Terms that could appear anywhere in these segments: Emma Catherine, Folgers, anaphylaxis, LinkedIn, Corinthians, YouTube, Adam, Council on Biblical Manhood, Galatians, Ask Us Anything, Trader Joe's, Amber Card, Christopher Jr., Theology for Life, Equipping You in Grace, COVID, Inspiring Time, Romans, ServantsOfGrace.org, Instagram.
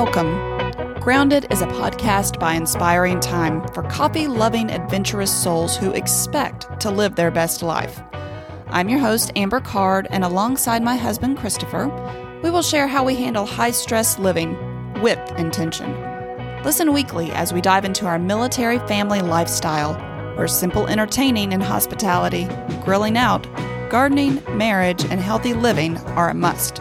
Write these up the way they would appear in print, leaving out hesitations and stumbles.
Welcome. Grounded is a podcast by Inspiring Time for coffee-loving, adventurous souls who expect to live their best life. I'm your host, Amber Card, and alongside my husband, Christopher, we will share how we handle high-stress living with intention. Listen weekly as we dive into our military family lifestyle, where simple entertaining and hospitality, grilling out, gardening, marriage, and healthy living are a must.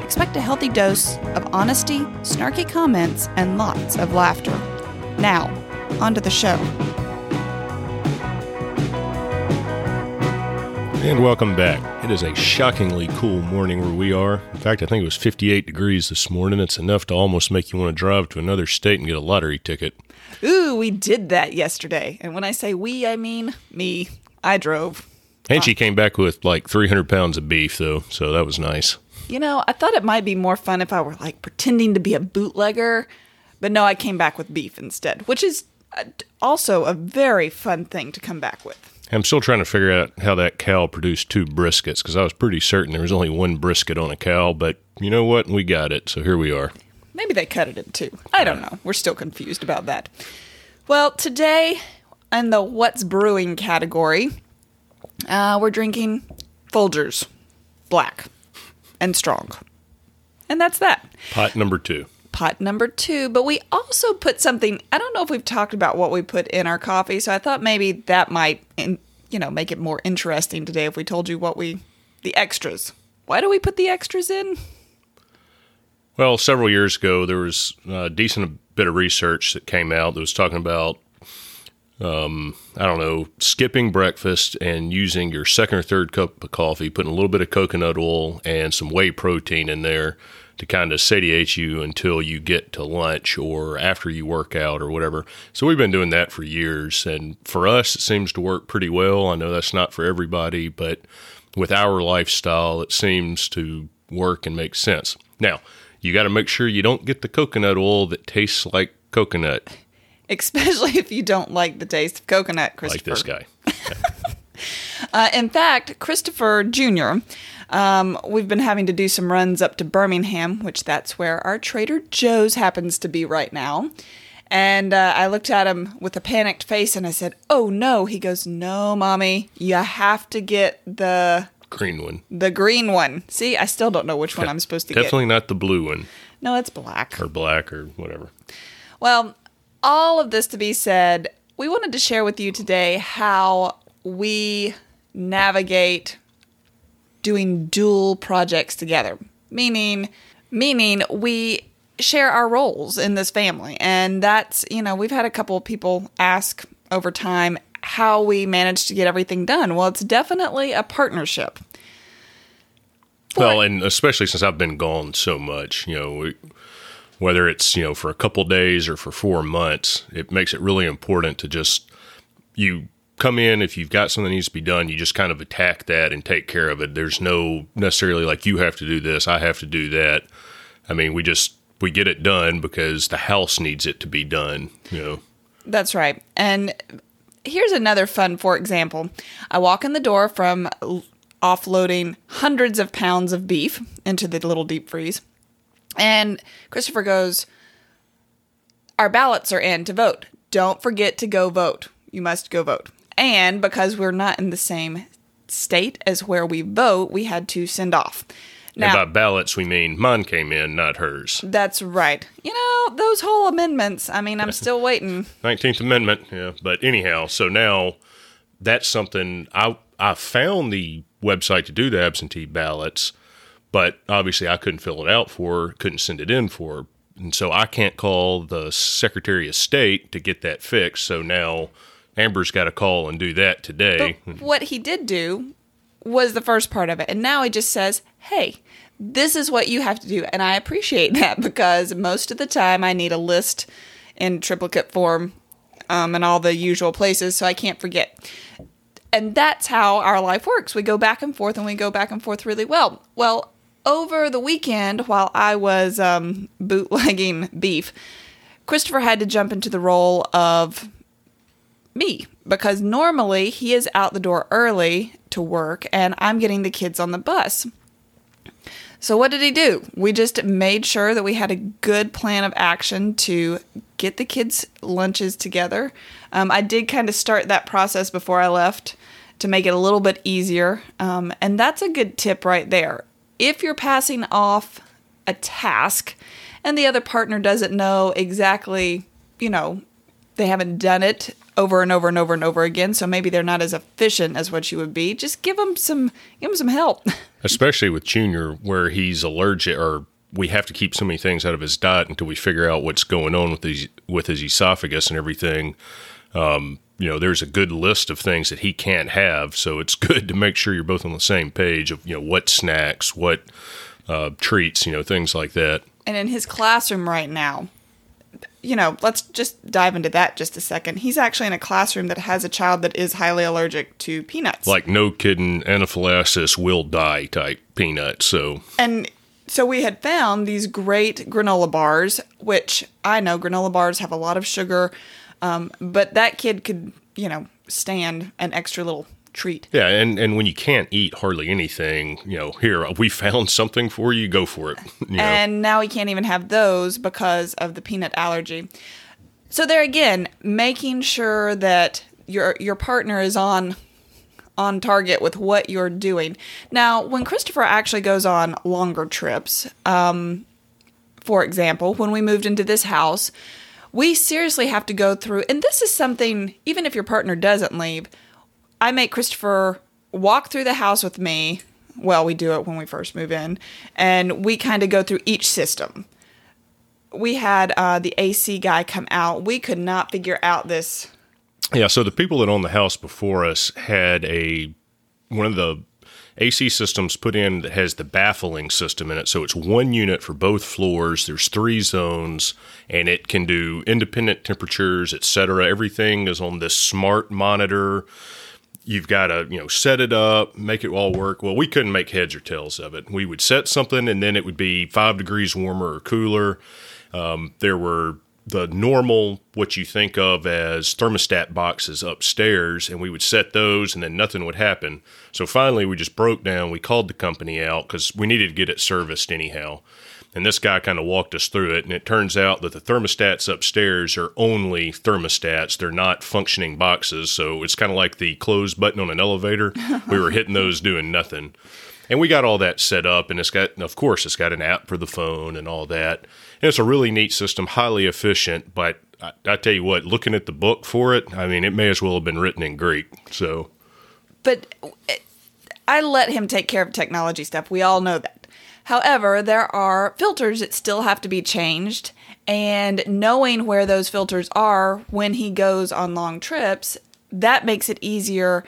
Expect a healthy dose of honesty, snarky comments, and lots of laughter. Now, onto the show. And welcome back. It is a shockingly cool morning where we are. In fact, I think it was 58 degrees this morning. It's enough to almost make you want to drive to another state and get a lottery ticket. Ooh, we did that yesterday. And when I say we, I mean me. I drove. And she came back with like 300 pounds of beef, though, so that was nice. You know, I thought it might be more fun if I were like pretending to be a bootlegger, but no, I came back with beef instead, which is also a very fun thing to come back with. I'm still trying to figure out how that cow produced two briskets, because I was pretty certain there was only one brisket on a cow, but you know what? We got it, so here we are. Maybe they cut it in two. I don't know. We're still confused about that. Well, today, in the What's Brewing category, we're drinking Folgers Black and Strong. And that's that. Pot number two. But we also put something, I don't know if we've talked about what we put in our coffee, so I thought maybe that might, make it more interesting today if we told you the extras. Why do we put the extras in? Well, several years ago, there was a decent bit of research that came out that was talking about, skipping breakfast and using your second or third cup of coffee, putting a little bit of coconut oil and some whey protein in there to kind of satiate you until you get to lunch or after you work out or whatever. So we've been doing that for years. And for us, it seems to work pretty well. I know that's not for everybody, but with our lifestyle, it seems to work and make sense. Now, you got to make sure you don't get the coconut oil that tastes like coconut. Especially if you don't like the taste of coconut, Christopher. Like this guy. Yeah. In fact, Christopher Jr., we've been having to do some runs up to Birmingham, which that's where our Trader Joe's happens to be right now. And I looked at him with a panicked face and I said, "Oh, no." He goes, "No, Mommy, you have to get the... green one." The green one. See, I still don't know which one I'm supposed to get. Definitely not the blue one. No, it's black. Or black or whatever. Well... all of this to be said, we wanted to share with you today how we navigate doing dual projects together, meaning we share our roles in this family. And that's, we've had a couple of people ask over time how we manage to get everything done. Well, it's definitely a partnership. Well, and especially since I've been gone so much, whether it's, for a couple days or for 4 months, it makes it really important to just, you come in, if you've got something that needs to be done, you just kind of attack that and take care of it. There's no necessarily like, you have to do this, I have to do that. I mean, we get it done because the house needs it to be done, That's right. And here's another fun, for example, I walk in the door from offloading hundreds of pounds of beef into the little deep freeze. And Christopher goes, "Our ballots are in to vote. Don't forget to go vote. You must go vote." And because we're not in the same state as where we vote, we had to send off. Now, and by ballots, we mean mine came in, not hers. That's right. Those whole amendments. I mean, I'm still waiting. 19th Amendment. Yeah. But anyhow, so now that's something I found the website to do the absentee ballots. But obviously I couldn't fill it out for her, couldn't send it in for her. And so I can't call the Secretary of State to get that fixed. So now Amber's got to call and do that today. But what he did do was the first part of it. And now he just says, "Hey, this is what you have to do." And I appreciate that because most of the time I need a list in triplicate form and all the usual places. So I can't forget. And that's how our life works. We go back and forth and we go back and forth really well. Well, over the weekend, while I was bootlegging beef, Christopher had to jump into the role of me because normally he is out the door early to work and I'm getting the kids on the bus. So what did he do? We just made sure that we had a good plan of action to get the kids' lunches together. I did kind of start that process before I left to make it a little bit easier. And that's a good tip right there. If you're passing off a task and the other partner doesn't know exactly, you know, they haven't done it over and over and over and over again, so maybe they're not as efficient as what you would be, just give them some help. Especially with Junior, where he's allergic, or we have to keep so many things out of his diet until we figure out what's going on with his esophagus and everything. You know, there's a good list of things that he can't have, so it's good to make sure you're both on the same page of, you know, what snacks, what treats, you know, things like that. And in his classroom right now, you know, let's just dive into that just a second. He's actually in a classroom that has a child that is highly allergic to peanuts. Like, no kidding, anaphylaxis will die type peanut, so... And so we had found these great granola bars, which I know granola bars have a lot of sugar. But that kid could, you know, stand an extra little treat. Yeah, and when you can't eat hardly anything, you know, here, we found something for you, go for it. You know. And now he can't even have those because of the peanut allergy. So there again, making sure that your partner is on target with what you're doing. Now, when Christopher actually goes on longer trips, for example, when we moved into this house, we seriously have to go through, and this is something, even if your partner doesn't leave, I make Christopher walk through the house with me. Well, we do it when we first move in, and we kind of go through each system. We had the AC guy come out. We could not figure out this. Yeah, so the people that owned the house before us had one of the AC systems put in that has the baffling system in it. So it's one unit for both floors. There's 3 zones, and it can do independent temperatures, etc. Everything is on this smart monitor. You've got to, you know, set it up, make it all work. Well, we couldn't make heads or tails of it. We would set something, and then it would be 5 degrees warmer or cooler. There were the normal, what you think of as thermostat boxes upstairs, and we would set those, and then nothing would happen. So finally, we just broke down. We called the company out because we needed to get it serviced anyhow. And this guy kind of walked us through it, and it turns out that the thermostats upstairs are only thermostats. They're not functioning boxes, so it's kind of like the close button on an elevator. We were hitting those doing nothing. And we got all that set up, and it's got an app for the phone and all that. And it's a really neat system, highly efficient, but I tell you what, looking at the book for it, I mean, it may as well have been written in Greek. So, but I let him take care of technology stuff. We all know that. However, there are filters that still have to be changed, and knowing where those filters are when he goes on long trips, that makes it easier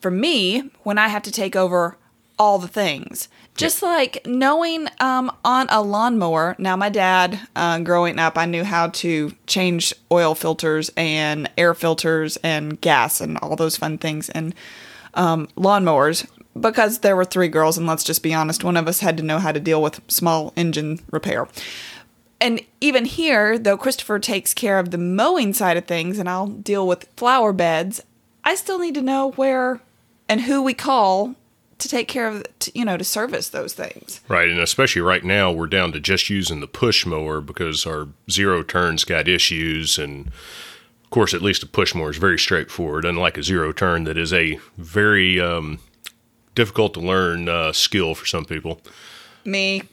for me when I have to take over all the things. Just like knowing on a lawnmower. Now, my dad, growing up, I knew how to change oil filters and air filters and gas and all those fun things and lawnmowers because there were 3 girls. And let's just be honest, one of us had to know how to deal with small engine repair. And even here, though Christopher takes care of the mowing side of things and I'll deal with flower beds, I still need to know where and who we call to take care of, you know, to service those things. Right, and especially right now, we're down to just using the push mower because our zero turn's got issues, and of course, at least a push mower is very straightforward, unlike a zero turn that is a very difficult to learn skill for some people. Me.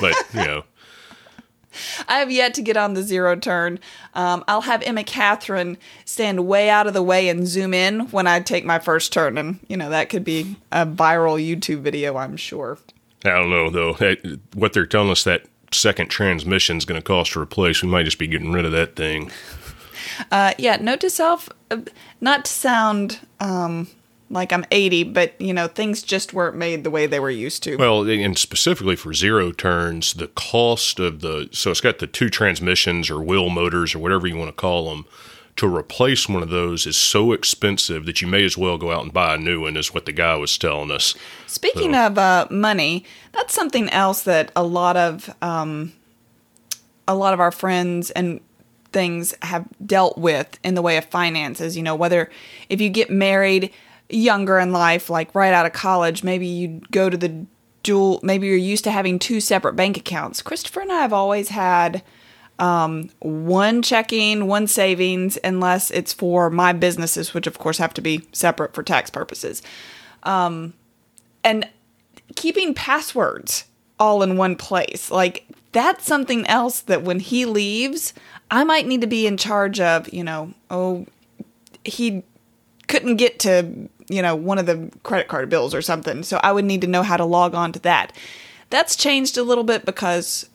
But, you know. I have yet to get on the zero turn. I'll have Emma Catherine stand way out of the way and zoom in when I take my first turn. And, you know, that could be a viral YouTube video, I'm sure. I don't know, though. What they're telling us that second transmission is going to cost to replace. We might just be getting rid of that thing. Yeah, note to self, not to sound... like I'm 80, but, you know, things just weren't made the way they were used to. Well, and specifically for zero turns, the cost of so it's got the 2 transmissions or wheel motors or whatever you want to call them. To replace one of those is so expensive that you may as well go out and buy a new one, is what the guy was telling us. Speaking of money, that's something else that a lot of our friends and things have dealt with in the way of finances. You know, whether if you get married younger in life, like right out of college, maybe you go to the dual, maybe you're used to having two separate bank accounts. Christopher and I have always had one checking, one savings, unless it's for my businesses, which of course have to be separate for tax purposes. And keeping passwords all in one place, like that's something else that when he leaves, I might need to be in charge of, you know, oh, he couldn't get to, you know, one of the credit card bills or something. So I would need to know how to log on to that. That's changed a little bit because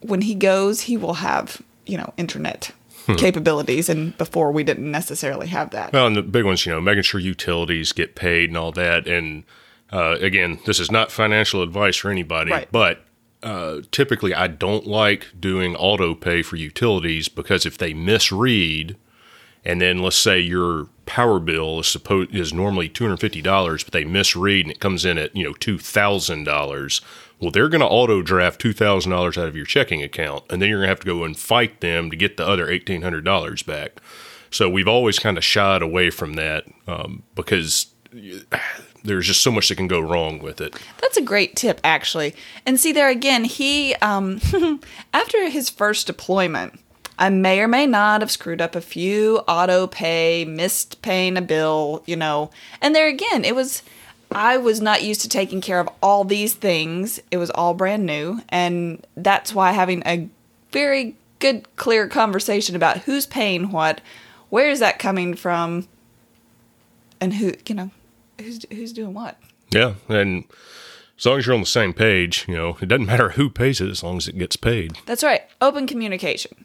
when he goes, he will have, you know, internet capabilities. And before we didn't necessarily have that. Well, and the big ones, you know, making sure utilities get paid and all that. And again, this is not financial advice for anybody, right, but typically I don't like doing auto pay for utilities because if they misread, and then let's say your power bill is normally $250, but they misread and it comes in at, you know, $2,000. Well, they're going to auto draft $2,000 out of your checking account, and then you're going to have to go and fight them to get the other $1,800 back. So we've always kind of shied away from that because there's just so much that can go wrong with it. That's a great tip, actually. And see, there again, he after his first deployment, I may or may not have screwed up a few auto pay, missed paying a bill, you know. And there again, it was, I was not used to taking care of all these things. It was all brand new. And that's why having a very good, clear conversation about who's paying what, where is that coming from, and who, you know, who's doing what. Yeah. And as long as you're on the same page, you know, it doesn't matter who pays it as long as it gets paid. That's right. Open communication.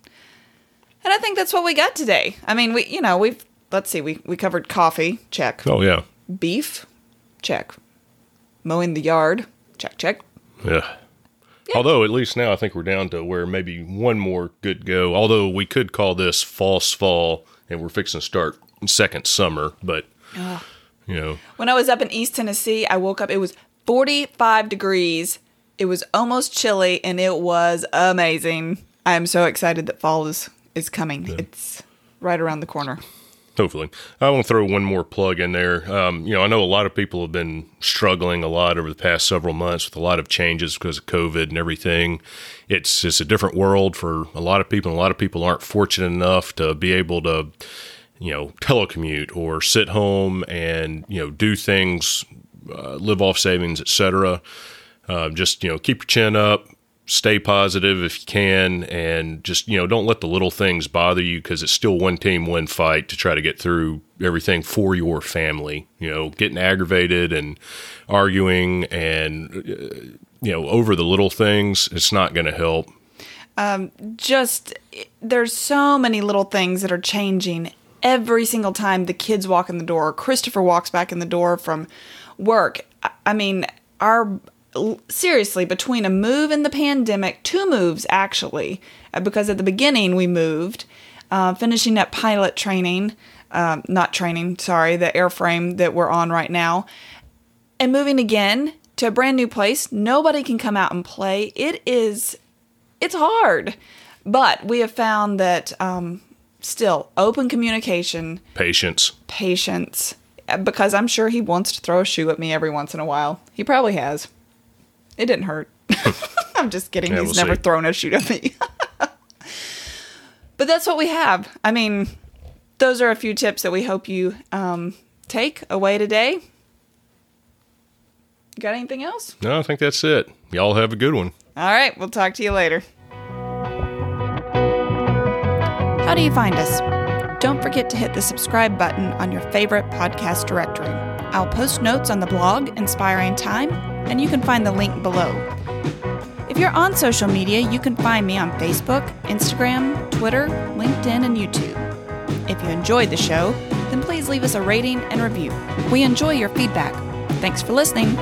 And I think that's what we got today. I mean, we, you know, we've, let's see, we covered coffee, check. Oh, yeah. Beef, check. Mowing the yard, check, check. Yeah. Yeah. Although, at least now I think we're down to where maybe one more good go. Although we could call this false fall, and we're fixing to start second summer. But, you know. When I was up in East Tennessee, I woke up. It was 45 degrees. It was almost chilly, and it was amazing. I am so excited that fall is coming. Yeah. It's right around the corner. Hopefully. I want to throw one more plug in there. You know, I know a lot of people have been struggling a lot over the past several months with a lot of changes because of COVID and everything. It's a different world for a lot of people. And a lot of people aren't fortunate enough to be able to, you know, telecommute or sit home and, you know, do things, live off savings, etc. Just, you know, keep your chin up. Stay positive if you can, and just, you know, don't let the little things bother you because it's still one team, one fight to try to get through everything for your family. You know, getting aggravated and arguing and, you know, over the little things, it's not going to help. There's so many little things that are changing every single time the kids walk in the door, Christopher walks back in the door from work. I mean, seriously, between a move and the pandemic, two moves actually, because at the beginning we moved, finishing up pilot training, the airframe that we're on right now, and moving again to a brand new place. Nobody can come out and play. It's hard, but we have found that still open communication, patience, because I'm sure he wants to throw a shoe at me every once in a while. He probably has. It didn't hurt. I'm just kidding. Yeah, He's never thrown a shoot at me. But that's what we have. I mean, those are a few tips that we hope you take away today. You got anything else? No, I think that's it. Y'all have a good one. All right. We'll talk to you later. How do you find us? Don't forget to hit the subscribe button on your favorite podcast directory. I'll post notes on the blog, Inspiring Time, and you can find the link below. If you're on social media, you can find me on Facebook, Instagram, Twitter, LinkedIn, and YouTube. If you enjoyed the show, then please leave us a rating and review. We enjoy your feedback. Thanks for listening.